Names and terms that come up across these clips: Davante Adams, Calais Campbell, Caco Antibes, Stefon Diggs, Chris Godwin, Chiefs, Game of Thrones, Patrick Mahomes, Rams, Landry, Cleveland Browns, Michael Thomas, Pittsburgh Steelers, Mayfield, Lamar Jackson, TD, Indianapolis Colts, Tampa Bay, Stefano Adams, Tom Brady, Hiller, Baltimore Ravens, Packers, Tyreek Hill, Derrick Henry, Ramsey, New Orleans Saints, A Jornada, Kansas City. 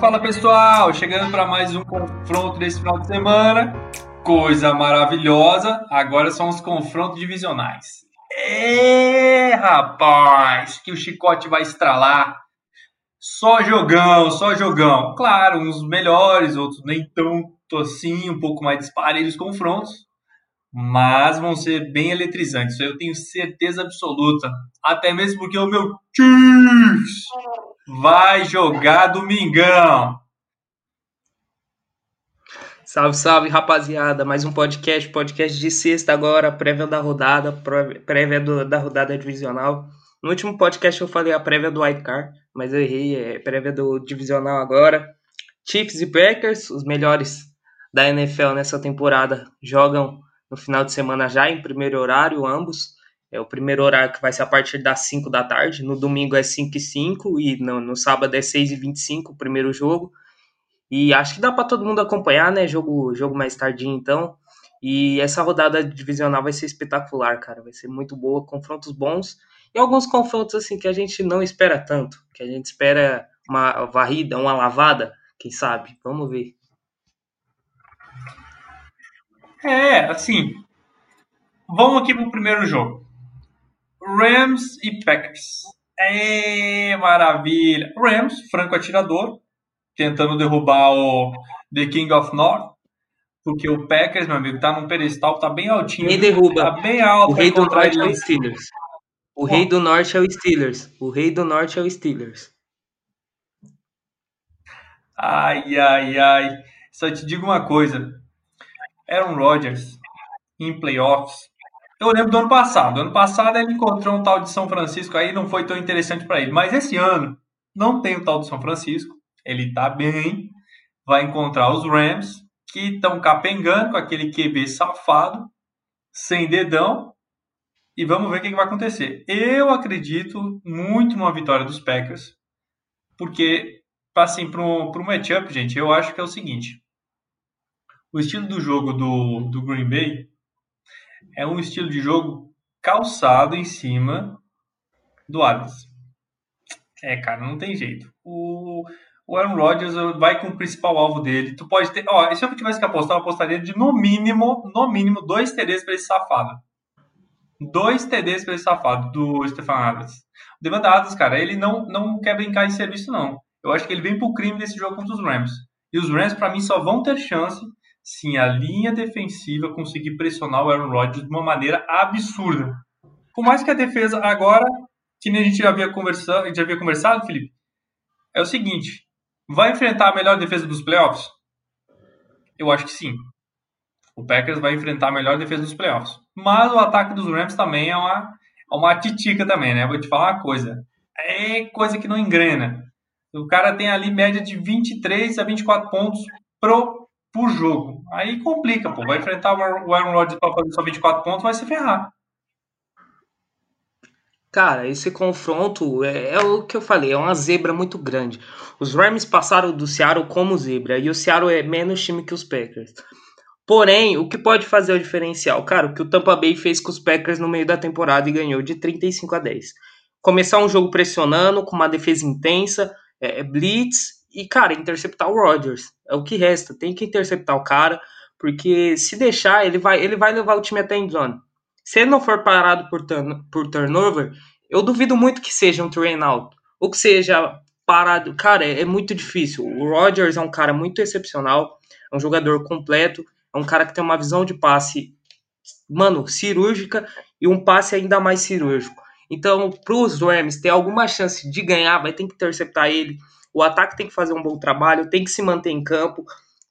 Fala pessoal, chegando para mais um confronto desse final de semana. Coisa maravilhosa, agora são os confrontos divisionais. É, rapaz, que o chicote vai estralar. Só jogão. Claro, uns melhores, outros nem tanto assim, um pouco mais disparelhos confrontos. Mas vão ser bem eletrizantes, isso eu tenho certeza absoluta. Até mesmo porque o meu Chiefs vai jogar domingão. Salve, rapaziada. Mais um podcast de sexta agora, prévia da rodada, da rodada divisional. No último podcast eu falei a prévia do Wildcard, mas eu errei, é prévia do divisional agora. Chiefs e Packers, os melhores da NFL nessa temporada, jogam no final de semana já, em primeiro horário, ambos. É o primeiro horário que vai ser a partir das 5 da tarde. No domingo é 5h05 e no sábado é 6h25 o primeiro jogo. E acho que dá para todo mundo acompanhar, né? Jogo mais tardinho, então. E essa rodada divisional vai ser espetacular, cara. Vai ser muito boa, confrontos bons. E alguns confrontos, assim, que a gente não espera tanto. Que a gente espera uma varrida, uma lavada, quem sabe. Vamos ver. É, assim, vamos aqui pro primeiro jogo. Rams e Packers. É, maravilha. Rams, franco atirador, tentando derrubar o The King of North, porque o Packers, meu amigo, tá num pedestal, tá bem altinho. Quem derruba? Tá bem alto. O rei do norte é o Steelers. Ai. Só te digo uma coisa. Aaron Rodgers em playoffs. Eu lembro do ano passado. Ano passado ele encontrou um tal de São Francisco aí, não foi tão interessante para ele. Mas esse ano não tem o tal de São Francisco. Ele tá bem. Vai encontrar os Rams, que estão capengando com aquele QB safado, sem dedão. E vamos ver o que vai acontecer. Eu acredito muito numa vitória dos Packers, porque, assim, pro matchup, gente, eu acho que é o seguinte. O estilo do jogo do Green Bay é um estilo de jogo calçado em cima do Adams. É, cara, não tem jeito. O Aaron Rodgers vai com o principal alvo dele. Tu pode ter... Ó, se eu tivesse que apostar, eu apostaria de no mínimo, 2 TDs para esse safado. 2 TDs para esse safado do Stefano Adams. O Davante Adams, cara, ele não quer brincar em serviço, não. Eu acho que ele vem pro crime desse jogo contra os Rams. E os Rams, para mim, só vão ter chance... Sim, a linha defensiva conseguir pressionar o Aaron Rodgers de uma maneira absurda. Por mais que a defesa agora, que nem a gente já havia conversado, Felipe, é o seguinte, vai enfrentar a melhor defesa dos playoffs? Eu acho que sim. O Packers vai enfrentar a melhor defesa dos playoffs. Mas o ataque dos Rams também é uma titica também, né? Vou te falar uma coisa. É coisa que não engrena. O cara tem ali média de 23 a 24 pontos por jogo. Aí complica, pô. Vai enfrentar o Aaron Rodgers para fazer só 24 pontos, vai se ferrar. Cara, esse confronto é o que eu falei, é uma zebra muito grande. Os Rams passaram do Seattle como zebra, e o Seattle é menos time que os Packers. Porém, o que pode fazer o diferencial? Cara, o que o Tampa Bay fez com os Packers no meio da temporada e ganhou de 35 a 10. Começar um jogo pressionando, com uma defesa intensa, blitz... E, cara, interceptar o Rodgers. É o que resta. Tem que interceptar o cara, porque se deixar, ele vai levar o time até a endzone. Se ele não for parado por turnover, eu duvido muito que seja um three and out. Ou que seja parado. Cara, é muito difícil. O Rodgers é um cara muito excepcional. É um jogador completo. É um cara que tem uma visão de passe, mano, cirúrgica. E um passe ainda mais cirúrgico. Então, pros Rams ter alguma chance de ganhar, vai ter que interceptar ele. O ataque tem que fazer um bom trabalho, tem que se manter em campo,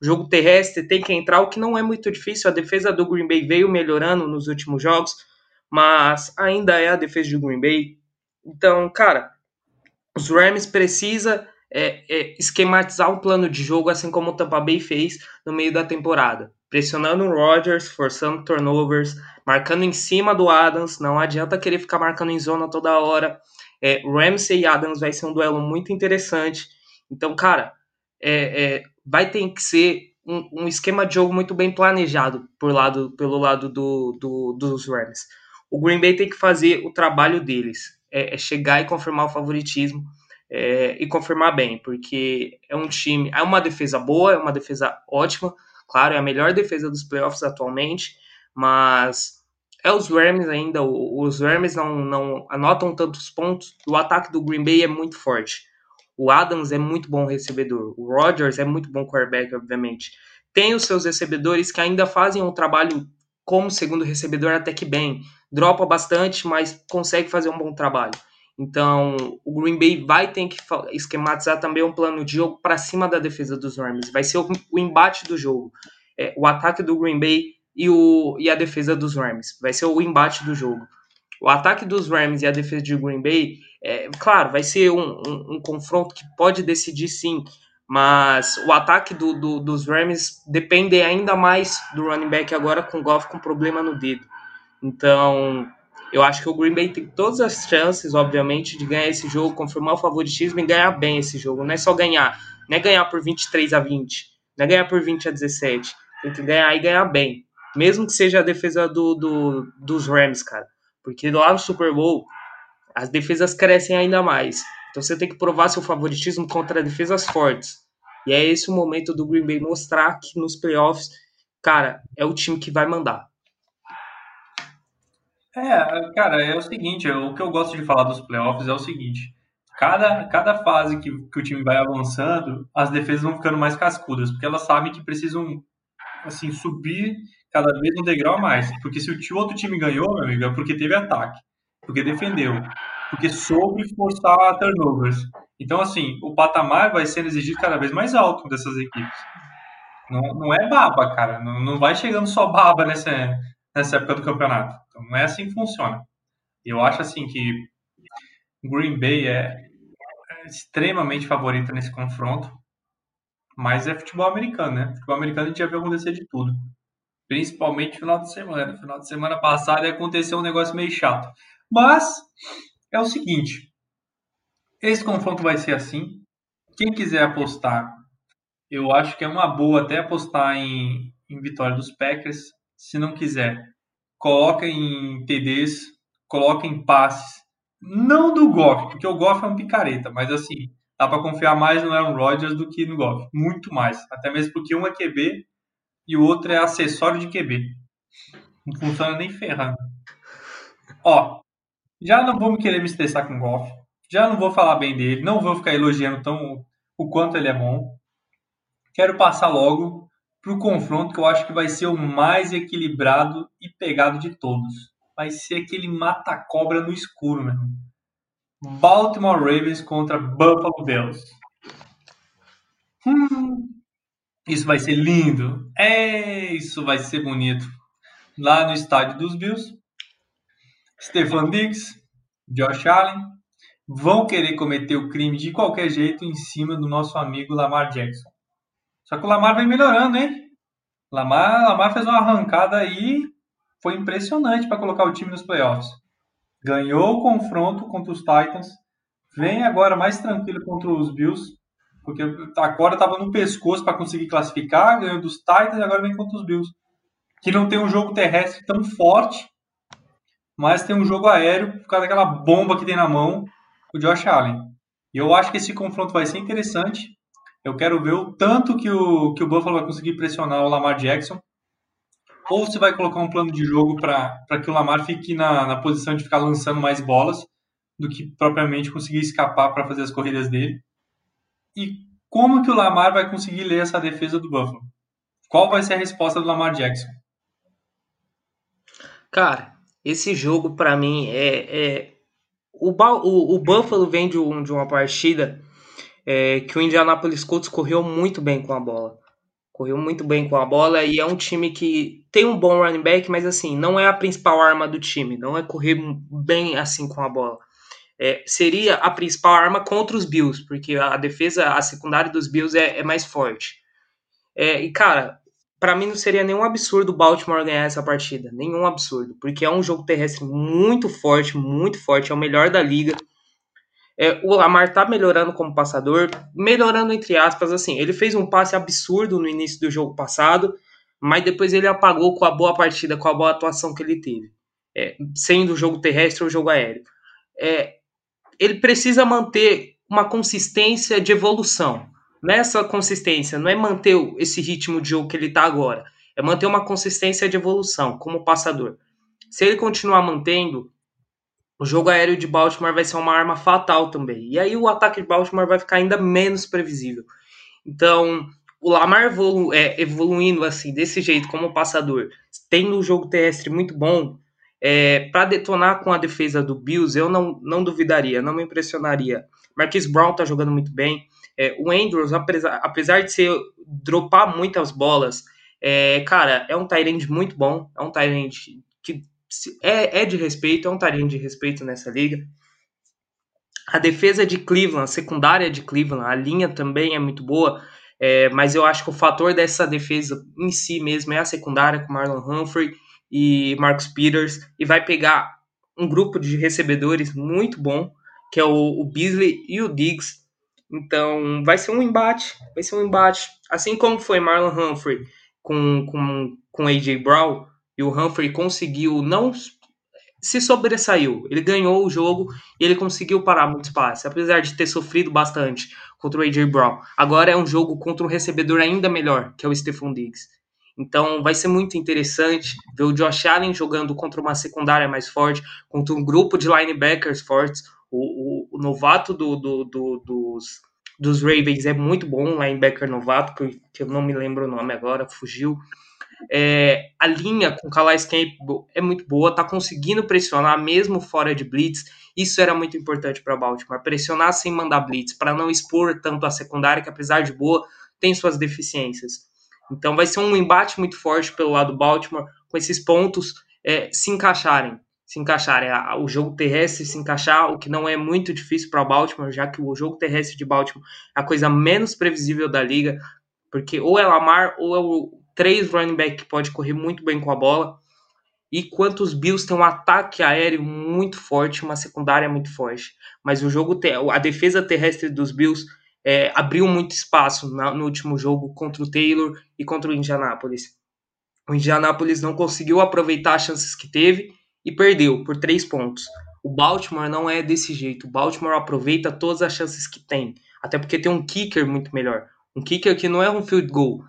jogo terrestre tem que entrar, o que não é muito difícil. A defesa do Green Bay veio melhorando nos últimos jogos, mas ainda é a defesa do Green Bay. Então, cara, os Rams precisa esquematizar um plano de jogo, assim como o Tampa Bay fez no meio da temporada. Pressionando o Rodgers, forçando turnovers, marcando em cima do Adams, não adianta querer ficar marcando em zona toda hora. Ramsey e Adams vai ser um duelo muito interessante. Então, cara, vai ter que ser um esquema de jogo muito bem planejado pelo lado dos Rams. O Green Bay tem que fazer o trabalho deles, chegar e confirmar o favoritismo. e confirmar bem, porque é um time, é uma defesa boa, é uma defesa ótima, claro, é a melhor defesa dos playoffs atualmente, mas é os Rams ainda, os Rams não anotam tantos pontos, o ataque do Green Bay é muito forte, o Adams é muito bom recebedor, o Rodgers é muito bom quarterback, obviamente, tem os seus recebedores que ainda fazem um trabalho como segundo recebedor até que bem, dropa bastante, mas consegue fazer um bom trabalho. Então, o Green Bay vai ter que esquematizar também um plano de jogo para cima da defesa dos Rams. Vai ser o embate do jogo. O ataque do Green Bay e a defesa dos Rams. Vai ser o embate do jogo. O ataque dos Rams e a defesa de Green Bay, claro, vai ser um confronto que pode decidir sim, mas o ataque dos Rams depende ainda mais do running back agora com o Goff com problema no dedo. Então, eu acho que o Green Bay tem todas as chances, obviamente, de ganhar esse jogo, confirmar o favoritismo e ganhar bem esse jogo. Não é só ganhar, não é ganhar por 23-20, não é ganhar por 20-17. Tem que ganhar e ganhar bem, mesmo que seja a defesa dos Rams, cara. Porque lá no Super Bowl, as defesas crescem ainda mais. Então você tem que provar seu favoritismo contra defesas fortes. E é esse o momento do Green Bay mostrar que nos playoffs, cara, é o time que vai mandar. Cara, é o seguinte, o que eu gosto de falar dos playoffs é o seguinte, cada fase que o time vai avançando, as defesas vão ficando mais cascudas, porque elas sabem que precisam, assim, subir cada vez um degrau a mais, porque se o outro time ganhou, meu amigo, é porque teve ataque, porque defendeu, porque soube forçar turnovers. Então, assim, o patamar vai sendo exigido cada vez mais alto dessas equipes. Não é baba, cara, não vai chegando só baba nessa época do campeonato. Então, não é assim que funciona. Eu acho, assim, que Green Bay é extremamente favorita nesse confronto, mas é futebol americano, né? Futebol americano a gente já viu acontecer de tudo. Principalmente no final de semana. No final de semana passada aconteceu um negócio meio chato. Mas é o seguinte, esse confronto vai ser assim. Quem quiser apostar, eu acho que é uma boa até apostar em vitória dos Packers. Se não quiser, coloca em TDs, coloca em passes. Não do Goff, porque o Goff é um picareta, mas assim, dá para confiar mais no Aaron Rodgers do que no Goff. Muito mais. Até mesmo porque um é QB e o outro é acessório de QB. Não funciona nem ferrando. Ó, já não vou querer me estressar com o Goff. Já não vou falar bem dele. Não vou ficar elogiando tão o quanto ele é bom. Quero passar logo para o confronto que eu acho que vai ser o mais equilibrado e pegado de todos. Vai ser aquele mata-cobra no escuro, né? Baltimore Ravens contra Buffalo Bills. Isso vai ser lindo. Isso vai ser bonito. Lá no estádio dos Bills, Stefon Diggs, Josh Allen vão querer cometer o crime de qualquer jeito em cima do nosso amigo Lamar Jackson. Só que o Lamar vem melhorando, hein? Lamar fez uma arrancada aí, foi impressionante para colocar o time nos playoffs. Ganhou o confronto contra os Titans, vem agora mais tranquilo contra os Bills, porque a corda estava no pescoço para conseguir classificar, ganhou dos Titans e agora vem contra os Bills. Que não tem um jogo terrestre tão forte, mas tem um jogo aéreo por causa daquela bomba que tem na mão, o Josh Allen. E eu acho que esse confronto vai ser interessante. Eu quero ver o tanto que o Buffalo vai conseguir pressionar o Lamar Jackson, ou se vai colocar um plano de jogo para que o Lamar fique na posição de ficar lançando mais bolas do que propriamente conseguir escapar para fazer as corridas dele. E como que o Lamar vai conseguir ler essa defesa do Buffalo? Qual vai ser a resposta do Lamar Jackson? Cara, esse jogo para mim O Buffalo vem de uma partida que o Indianapolis Colts correu muito bem com a bola. E é um time que tem um bom running back, mas assim, não é a principal arma do time. Não é correr bem assim com a bola. Seria a principal arma contra os Bills, porque a defesa, a secundária dos Bills é mais forte. E cara, pra mim não seria nenhum absurdo o Baltimore ganhar essa partida. Nenhum absurdo, porque é um jogo terrestre muito forte, muito forte. É o melhor da liga. O Lamar tá melhorando como passador, melhorando entre aspas, assim, ele fez um passe absurdo no início do jogo passado, mas depois ele apagou com a boa partida, com a boa atuação que ele teve, sendo o jogo terrestre ou o jogo aéreo. Ele precisa manter uma consistência de evolução. Nessa consistência, não é manter esse ritmo de jogo que ele está agora, é manter uma consistência de evolução como passador. Se ele continuar mantendo, o jogo aéreo de Baltimore vai ser uma arma fatal também. E aí o ataque de Baltimore vai ficar ainda menos previsível. Então, o Lamar evoluindo assim, desse jeito, como passador, tendo um jogo terrestre muito bom, para detonar com a defesa do Bills, eu não duvidaria, não me impressionaria. Marquise Brown tá jogando muito bem. O Andrews, apesar de dropar muitas bolas, cara, é um tight end muito bom, é um tight end que é de respeito, é um tight end de respeito nessa liga. A defesa de Cleveland, a secundária de Cleveland, a linha também é muito boa, mas eu acho que o fator dessa defesa em si mesmo é a secundária, com Marlon Humphrey e Marcus Peters, e vai pegar um grupo de recebedores muito bom, que é o Beasley e o Diggs. Então vai ser um embate, assim como foi Marlon Humphrey com AJ Brown, e o Humphrey conseguiu, não se sobressaiu, ele ganhou o jogo e ele conseguiu parar muitos passes, apesar de ter sofrido bastante contra o AJ Brown. Agora é um jogo contra um recebedor ainda melhor, que é o Stefon Diggs. Então vai ser muito interessante ver o Josh Allen jogando contra uma secundária mais forte, contra um grupo de linebackers fortes. O novato dos Ravens é muito bom, um linebacker novato, que eu não me lembro o nome agora, fugiu. A linha com o Calais Campbell é muito boa, tá conseguindo pressionar mesmo fora de blitz. Isso era muito importante para Baltimore, pressionar sem mandar blitz, para não expor tanto a secundária, que apesar de boa, tem suas deficiências. Então vai ser um embate muito forte pelo lado do Baltimore, com esses pontos se encaixarem, o jogo terrestre se encaixar, o que não é muito difícil para o Baltimore, já que o jogo terrestre de Baltimore é a coisa menos previsível da liga, porque ou é Lamar ou é o 3 running back que pode correr muito bem com a bola, e quanto os Bills têm um ataque aéreo muito forte, uma secundária muito forte, mas a defesa terrestre dos Bills abriu muito espaço no último jogo contra o Taylor e contra o Indianapolis. O Indianapolis não conseguiu aproveitar as chances que teve e perdeu por 3 pontos. O Baltimore não é desse jeito. O Baltimore aproveita todas as chances que tem. Até porque tem um kicker muito melhor. Um kicker que não é um field goal.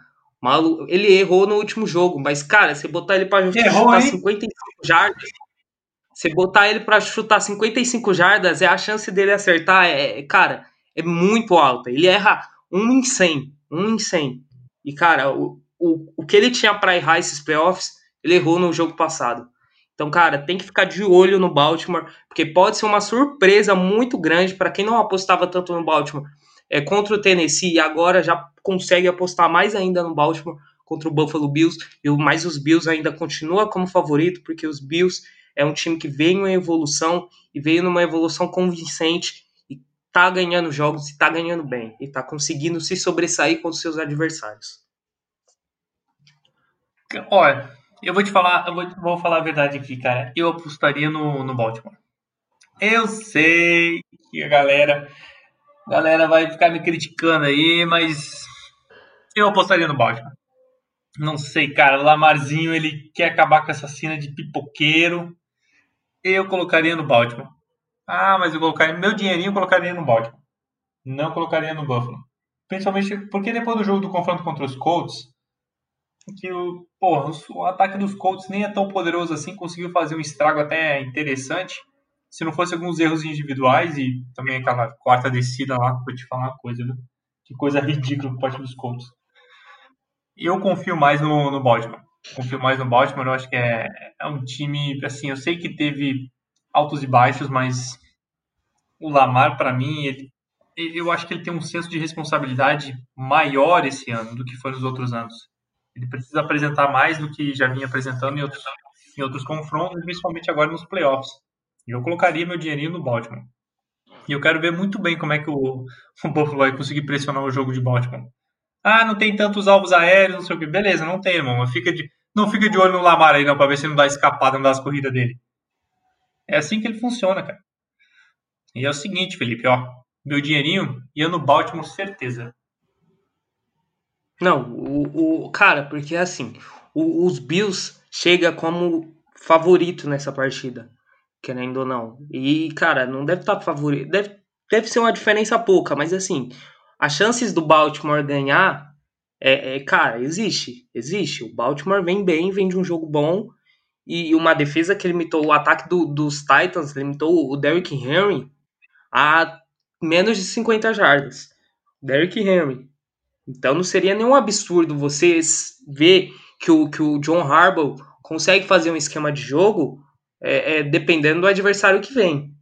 Ele errou no último jogo. Mas, cara, você botar ele para chutar 55 jardas... Você botar ele para chutar 55 jardas, a chance dele acertar, cara, é muito alta. Ele erra 1 em 100. 1 em 100. E, cara, o que ele tinha para errar esses playoffs, ele errou no jogo passado. Então, cara, tem que ficar de olho no Baltimore, porque pode ser uma surpresa muito grande para quem não apostava tanto no Baltimore contra o Tennessee, e agora já consegue apostar mais ainda no Baltimore contra o Buffalo Bills, mas os Bills ainda continua como favorito, porque os Bills é um time que veio em evolução, e veio numa evolução convincente, e tá ganhando jogos, e tá ganhando bem, e tá conseguindo se sobressair contra os seus adversários. Olha... Eu vou falar a verdade aqui, cara. Eu apostaria no Baltimore. Eu sei que a galera vai ficar me criticando aí, mas eu apostaria no Baltimore. Não sei, cara. O Lamarzinho, ele quer acabar com essa cena de pipoqueiro. Eu colocaria no Baltimore. Ah, mas eu colocaria... Meu dinheirinho eu colocaria no Baltimore. Não colocaria no Buffalo. Principalmente porque depois do jogo do confronto contra os Colts... que o ataque dos Colts nem é tão poderoso assim, conseguiu fazer um estrago até interessante, se não fosse alguns erros individuais e também aquela quarta descida lá, vou te falar uma coisa, viu? Que coisa ridícula por parte dos Colts. Eu confio mais no Baltimore. Eu acho que é um time, assim, eu sei que teve altos e baixos, mas o Lamar, pra mim, eu acho que ele tem um senso de responsabilidade maior esse ano do que foi nos outros anos. Ele precisa apresentar mais do que já vinha apresentando em outros confrontos, principalmente agora nos playoffs. E eu colocaria meu dinheirinho no Baltimore. E eu quero ver muito bem como é que o Buffalo vai conseguir pressionar o jogo de Baltimore. Ah, não tem tantos alvos aéreos, não sei o que. Beleza, não tem, irmão. Não fica de olho no Lamar aí, não, pra ver se não dá escapada, não dá as corridas dele. É assim que ele funciona, cara. E é o seguinte, Felipe, ó. Meu dinheirinho ia no Baltimore, certeza. Não, cara, porque assim, os Bills chega como favorito nessa partida, querendo ou não. E, cara, não deve estar favorito, deve deve ser uma diferença pouca, mas assim, as chances do Baltimore ganhar, cara, existe. O Baltimore vem bem, vem de um jogo bom, e uma defesa que limitou o ataque dos Titans, limitou o Derrick Henry a menos de 50 jardas. Derrick Henry. Então não seria nenhum absurdo você ver que o John Harbaugh consegue fazer um esquema de jogo dependendo do adversário que vem.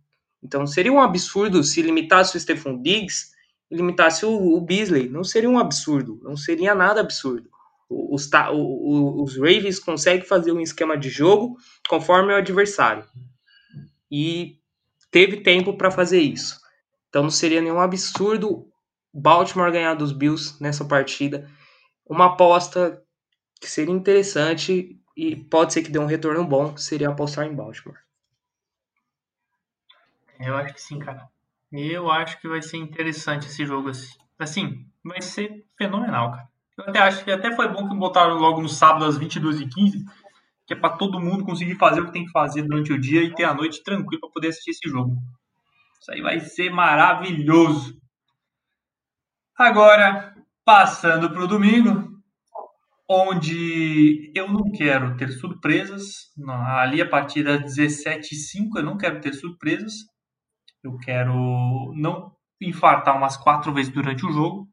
Então seria um absurdo se limitasse o Stefon Diggs e limitasse o Beasley. Não seria um absurdo, não seria nada absurdo. Os Ravens conseguem fazer um esquema de jogo conforme o adversário. E teve tempo para fazer isso. Então não seria nenhum absurdo Baltimore ganhar dos Bills nessa partida. Uma aposta que seria interessante e pode ser que dê um retorno bom, seria apostar em Baltimore. Eu acho que sim, cara. Eu acho que vai ser interessante esse jogo. Assim, vai ser fenomenal, cara. Eu até acho que até foi bom que botaram logo no sábado às 22h15, que é pra todo mundo conseguir fazer o que tem que fazer durante o dia e ter a noite tranquila pra poder assistir esse jogo. Isso aí vai ser maravilhoso. Agora, passando pro domingo, onde eu não quero ter surpresas. Ali a partir das 17h05 eu não quero ter surpresas. Eu quero não infartar umas 4 vezes durante o jogo.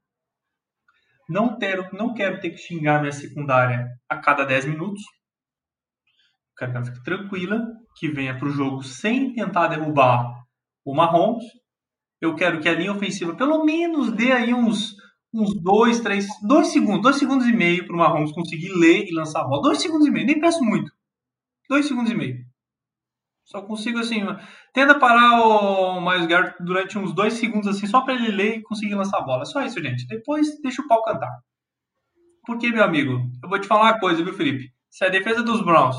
Não quero ter que xingar minha secundária a cada 10 minutos. Eu quero que ela fique tranquila, que venha para o jogo sem tentar derrubar o Mahomes. Eu quero que a linha ofensiva pelo menos dê aí uns 2 segundos e meio para o Mahomes conseguir ler e lançar a bola. 2 segundos e meio, nem peço muito. 2 segundos e meio. Só consigo assim, tenta parar o Myles Garrett durante uns 2 segundos assim, só para ele ler e conseguir lançar a bola. É só isso, gente. Depois deixa o pau cantar. Porque, meu amigo, eu vou te falar uma coisa, viu, Felipe? Se a defesa dos Browns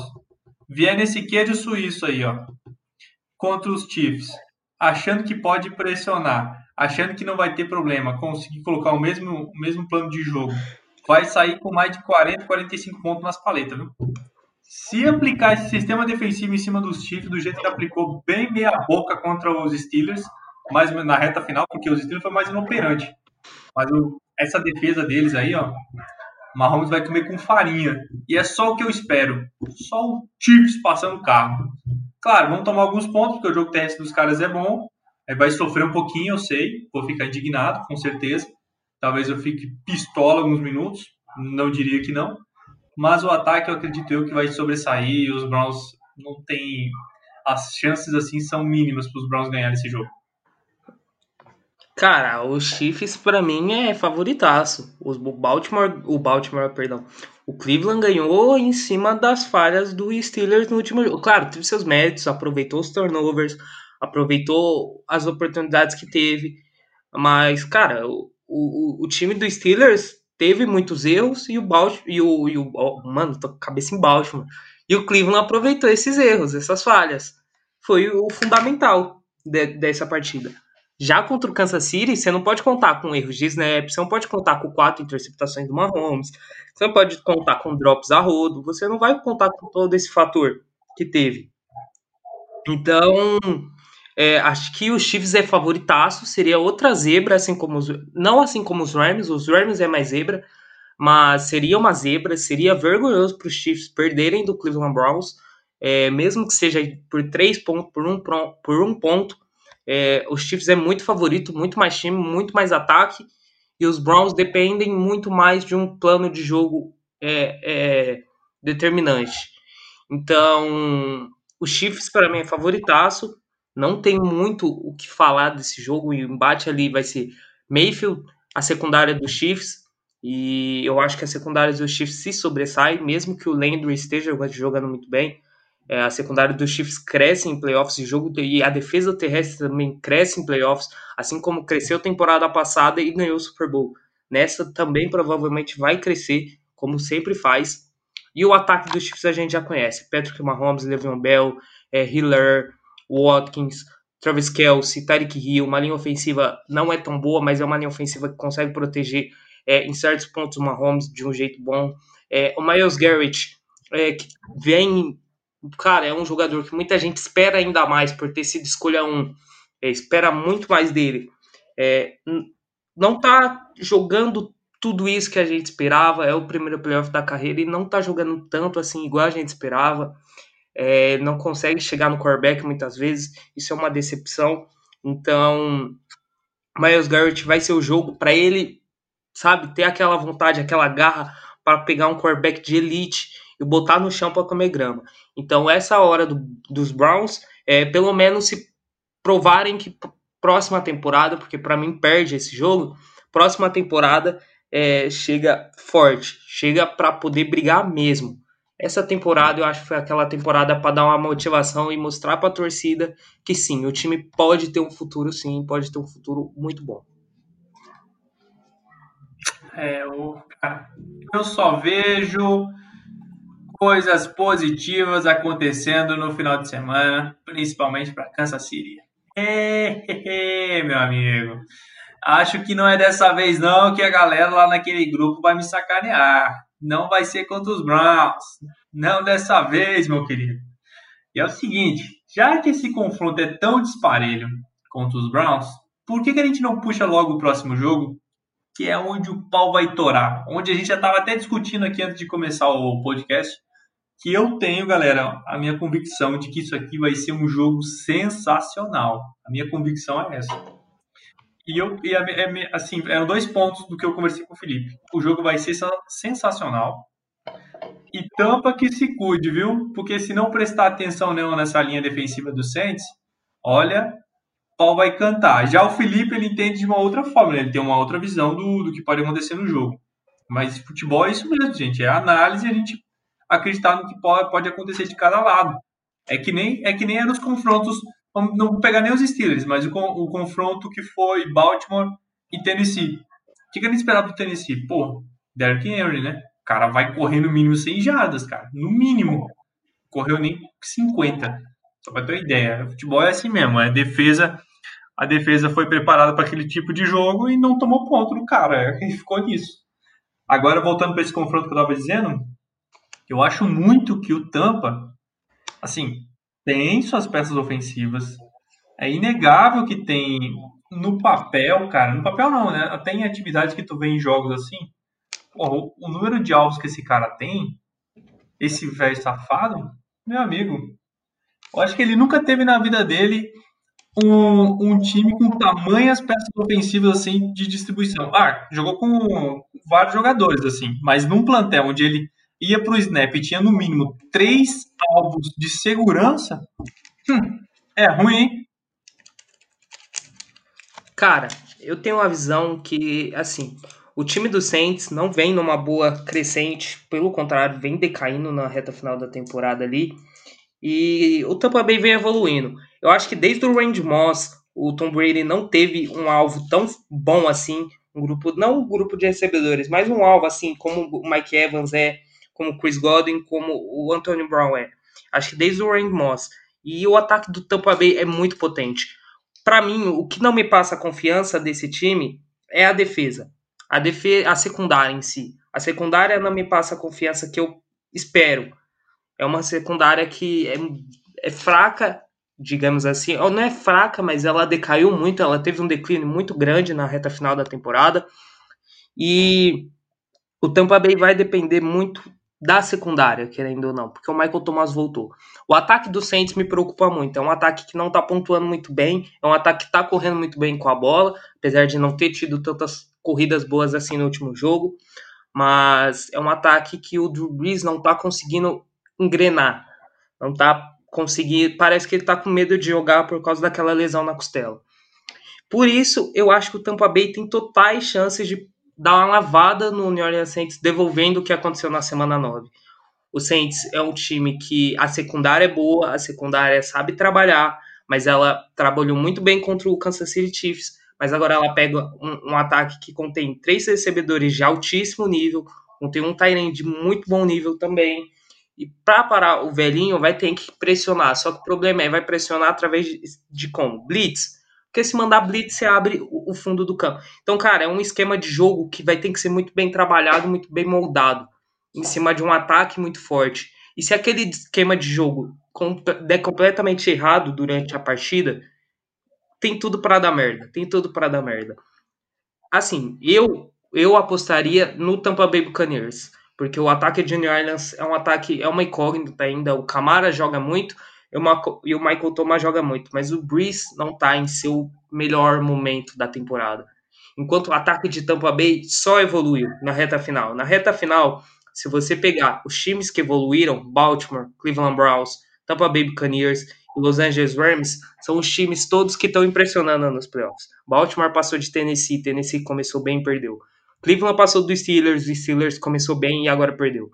vier nesse queijo suíço aí, ó, contra os Chiefs, achando que pode pressionar, achando que não vai ter problema, conseguir colocar o mesmo plano de jogo, vai sair com mais de 40, 45 pontos nas paletas, viu? Se aplicar esse sistema defensivo em cima dos Chiefs, do jeito que aplicou bem meia boca contra os Steelers, mais na reta final, porque os Steelers foi mais inoperante. Mas essa defesa deles aí, ó, o Mahomes vai comer com farinha. E é só o que eu espero. Só o Chiefs passando o carro. Claro, vamos tomar alguns pontos, porque o jogo terrestre dos caras é bom. Aí vai sofrer um pouquinho, eu sei. Vou ficar indignado, com certeza. Talvez eu fique pistola alguns minutos. Não diria que não. Mas o ataque, eu acredito eu, que vai sobressair. E os Browns não tem... As chances, assim, são mínimas para os Browns ganharem esse jogo. Cara, os Chiefs, para mim, é favoritaço. O Cleveland ganhou em cima das falhas do Steelers no último jogo. Claro, teve seus méritos, aproveitou os turnovers... Aproveitou as oportunidades que teve. Mas, cara, o time do Steelers teve muitos erros e o Baltimore... Mano, tô com a cabeça em Baltimore. E o Cleveland aproveitou esses erros, essas falhas. Foi o fundamental dessa partida. Já contra o Kansas City, você não pode contar com erros de snap, você não pode contar com 4 interceptações do Mahomes, você não pode contar com drops a rodo, você não vai contar com todo esse fator que teve. Então... acho que o Chiefs é favoritaço, seria outra zebra, assim como os Rams. Os Rams é mais zebra, mas seria uma zebra, seria vergonhoso para os Chiefs perderem do Cleveland Browns, mesmo que seja por 3 pontos, por um ponto. Os Chiefs é muito favorito, muito mais time, muito mais ataque, e os Browns dependem muito mais de um plano de jogo determinante. Então, os Chiefs para mim é favoritaço. Não tem muito o que falar desse jogo. E o embate ali vai ser Mayfield, a secundária do Chiefs. E eu acho que a secundária do Chiefs se sobressai, mesmo que o Landry esteja jogando muito bem. A secundária do Chiefs cresce em playoffs. E a defesa terrestre também cresce em playoffs. Assim como cresceu temporada passada e ganhou o Super Bowl. Nessa também provavelmente vai crescer, como sempre faz. E o ataque do Chiefs a gente já conhece. Patrick Mahomes, Le'Veon Bell, Hiller... Watkins, Travis Kelce, Tyreek Hill. Uma linha ofensiva não é tão boa, mas é uma linha ofensiva que consegue proteger em certos pontos o Mahomes de um jeito bom. O Myles Garrett, que vem, cara, é um jogador que muita gente espera ainda mais por ter sido escolha 1 espera muito mais dele. Não está jogando tudo isso que a gente esperava, é o primeiro playoff da carreira e não está jogando tanto assim, igual a gente esperava. Não consegue chegar no quarterback muitas vezes, isso é uma decepção. Então, Myles Garrett vai ser o jogo para ele, sabe, ter aquela vontade, aquela garra para pegar um quarterback de elite e botar no chão para comer grama. Então, essa hora dos Browns, pelo menos se provarem que próxima temporada, porque para mim perde esse jogo, próxima temporada chega forte, chega para poder brigar mesmo. Essa temporada, eu acho que foi aquela temporada para dar uma motivação e mostrar para a torcida que sim, o time pode ter um futuro sim, pode ter um futuro muito bom. Cara, eu só vejo coisas positivas acontecendo no final de semana, principalmente para Kansas City. Meu amigo, acho que não é dessa vez não que a galera lá naquele grupo vai me sacanear. Não vai ser contra os Browns. Não dessa vez, meu querido. E é o seguinte, já que esse confronto é tão disparelho contra os Browns, por que a gente não puxa logo o próximo jogo, que é onde o pau vai torar? Onde a gente já estava até discutindo aqui antes de começar o podcast, que eu tenho, galera, a minha convicção de que isso aqui vai ser um jogo sensacional. A minha convicção é essa. E eram dois pontos do que eu conversei com o Felipe. O jogo vai ser sensacional. E Tampa que se cuide, viu? Porque se não prestar atenção não nessa linha defensiva do Saints, olha, o pau vai cantar. Já o Felipe, ele entende de uma outra forma, né? Ele tem uma outra visão do que pode acontecer no jogo. Mas futebol é isso mesmo, gente. É análise e a gente acreditar no que pode acontecer de cada lado. É que nem eram os confrontos. Não vou pegar nem os Steelers, mas o confronto que foi Baltimore e Tennessee. O que a gente esperava do Tennessee? Pô, Derrick Henry, né? O cara vai correr no mínimo 100 jardas, cara. No mínimo. Correu nem 50. Só pra ter uma ideia. O futebol é assim mesmo. A defesa foi preparada para aquele tipo de jogo e não tomou ponto do cara. Ficou nisso. Agora, voltando para esse confronto que eu tava dizendo, eu acho muito que o Tampa, assim, tem suas peças ofensivas. É inegável que tem no papel, cara. No papel não, né? Até em atividades que tu vê em jogos assim. Porra, o número de alvos que esse cara tem, esse velho safado, meu amigo. Eu acho que ele nunca teve na vida dele um time com tamanhas peças ofensivas assim de distribuição. Jogou com vários jogadores, assim. Mas num plantel onde ele ia para o snap e tinha no mínimo 3 alvos de segurança, é ruim, hein? Cara, eu tenho uma visão que, assim, o time do Saints não vem numa boa crescente, pelo contrário, vem decaindo na reta final da temporada ali, e o Tampa Bay vem evoluindo. Eu acho que desde o Randy Moss, o Tom Brady não teve um alvo tão bom assim, não um grupo de recebedores, mas um alvo assim, como o Mike Evans como o Chris Godwin, como o Antonio Brown Acho que desde o Randy Moss. E o ataque do Tampa Bay é muito potente. Para mim, o que não me passa a confiança desse time é a defesa. A secundária em si. A secundária não me passa a confiança que eu espero. É uma secundária que é fraca, digamos assim. Não é fraca, mas ela decaiu muito. Ela teve um declínio muito grande na reta final da temporada. E o Tampa Bay vai depender muito da secundária, querendo ou não, porque o Michael Thomas voltou. O ataque do Saints me preocupa muito, é um ataque que não tá pontuando muito bem, é um ataque que tá correndo muito bem com a bola, apesar de não ter tido tantas corridas boas assim no último jogo, mas é um ataque que o Drew Brees não tá conseguindo engrenar, não tá conseguindo, parece que ele tá com medo de jogar por causa daquela lesão na costela. Por isso, eu acho que o Tampa Bay tem totais chances de dar uma lavada no New Orleans Saints, devolvendo o que aconteceu na semana 9. O Saints é um time que a secundária é boa, a secundária sabe trabalhar, mas ela trabalhou muito bem contra o Kansas City Chiefs, mas agora ela pega um ataque que contém 3 recebedores de altíssimo nível, contém um tight end de muito bom nível também, e para parar o velhinho vai ter que pressionar, só que o problema vai pressionar através de como? Blitz. Porque se mandar blitz, você abre o fundo do campo. Então, cara, é um esquema de jogo que vai ter que ser muito bem trabalhado, muito bem moldado, em cima de um ataque muito forte. E se aquele esquema de jogo der completamente errado durante a partida, tem tudo para dar merda, tem tudo para dar merda. Assim, eu apostaria no Tampa Bay Buccaneers, porque o ataque de New Orleans é um ataque, é uma incógnita ainda, o Kamara joga muito e o Michael Thomas joga muito, mas o Brees não está em seu melhor momento da temporada. Enquanto o ataque de Tampa Bay só evoluiu na reta final. Na reta final, se você pegar os times que evoluíram, Baltimore, Cleveland Browns, Tampa Bay Buccaneers e Los Angeles Rams, são os times todos que estão impressionando nos playoffs. Baltimore passou de Tennessee, Tennessee começou bem e perdeu. Cleveland passou dos Steelers, os Steelers começou bem e agora perdeu.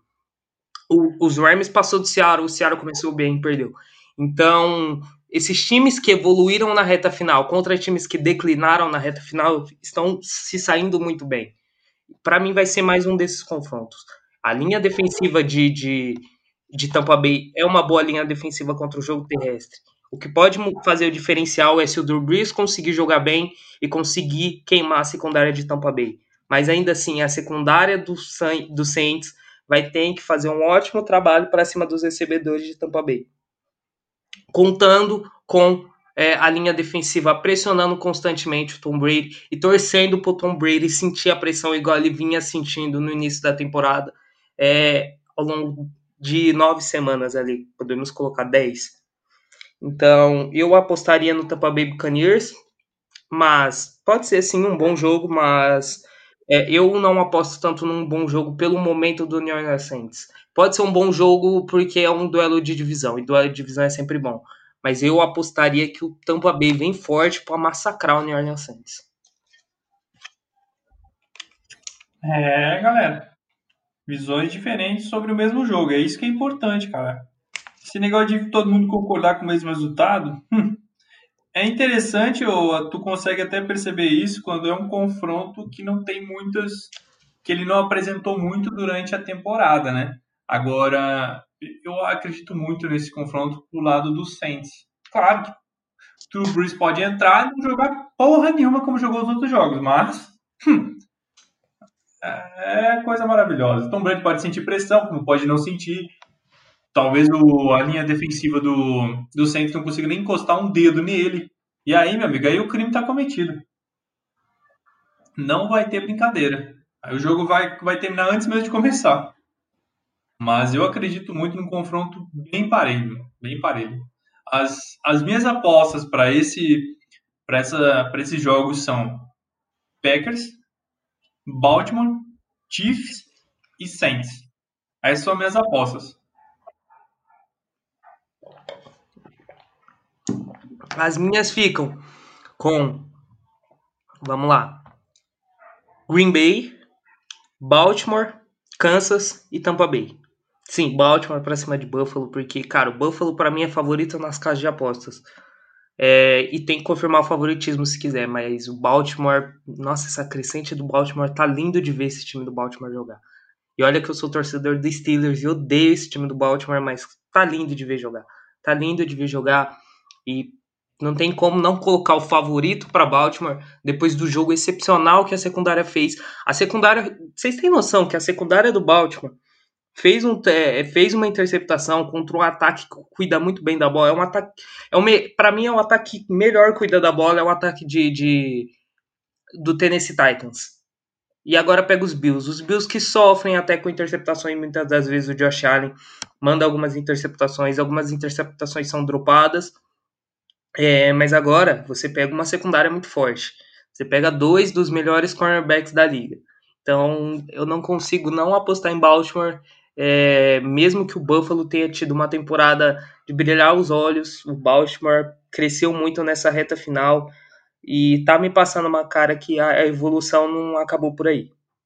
Os Rams passou do Seattle, o Seattle começou bem e perdeu. Então, esses times que evoluíram na reta final contra times que declinaram na reta final estão se saindo muito bem. Para mim vai ser mais um desses confrontos. A linha defensiva de Tampa Bay é uma boa linha defensiva contra o jogo terrestre. O que pode fazer o diferencial é se o Drew Brees conseguir jogar bem e conseguir queimar a secundária de Tampa Bay. Mas ainda assim, a secundária do Saints vai ter que fazer um ótimo trabalho para cima dos recebedores de Tampa Bay, contando com a linha defensiva pressionando constantemente o Tom Brady e torcendo para o Tom Brady sentir a pressão igual ele vinha sentindo no início da temporada, ao longo de 9 semanas ali, podemos colocar 10. Então, eu apostaria no Tampa Bay Buccaneers, mas pode ser sim um bom jogo, mas eu não aposto tanto num bom jogo pelo momento do New Orleans Saints. Pode ser um bom jogo porque é um duelo de divisão, e duelo de divisão é sempre bom. Mas eu apostaria que o Tampa Bay vem forte para massacrar o New Orleans Saints. Galera, visões diferentes sobre o mesmo jogo, é isso que é importante, cara. Esse negócio de todo mundo concordar com o mesmo resultado, é interessante, ou tu consegue até perceber isso quando é um confronto que não tem muitas, que ele não apresentou muito durante a temporada, né? Agora, eu acredito muito nesse confronto pro lado do Saints. Claro que o Drew Brees pode entrar e não jogar porra nenhuma como jogou os outros jogos, mas é coisa maravilhosa. Tom Brady pode sentir pressão, como pode não sentir. Talvez a linha defensiva do Saints não consiga nem encostar um dedo nele. E aí, meu amigo, aí o crime tá cometido. Não vai ter brincadeira. Aí o jogo vai terminar antes mesmo de começar. Mas eu acredito muito num confronto bem parelho, bem parelho. As minhas apostas para esses jogos são Packers, Baltimore, Chiefs e Saints. Essas são minhas apostas. As minhas ficam com, vamos lá, Green Bay, Baltimore, Kansas e Tampa Bay. Sim, Baltimore pra cima de Buffalo, porque, cara, o Buffalo pra mim é favorito nas casas de apostas. E tem que confirmar o favoritismo se quiser, mas o Baltimore, nossa, essa crescente do Baltimore, tá lindo de ver esse time do Baltimore jogar. E olha que eu sou torcedor dos Steelers e odeio esse time do Baltimore, mas tá lindo de ver jogar. Tá lindo de ver jogar e não tem como não colocar o favorito pra Baltimore depois do jogo excepcional que a secundária fez. A secundária, vocês têm noção que a secundária do Baltimore fez uma interceptação contra um ataque que cuida muito bem da bola. É um ataque, para mim é o ataque que melhor cuida da bola, é o ataque do Tennessee Titans. E agora pega os Bills. Os Bills que sofrem até com interceptações, muitas das vezes o Josh Allen manda algumas interceptações são dropadas. Mas agora você pega uma secundária muito forte. Você pega 2 dos melhores cornerbacks da liga. Então eu não consigo não apostar em Baltimore, mesmo que o Buffalo tenha tido uma temporada de brilhar os olhos. O Baltimore cresceu muito nessa reta final e tá me passando uma cara que a evolução não acabou por aí.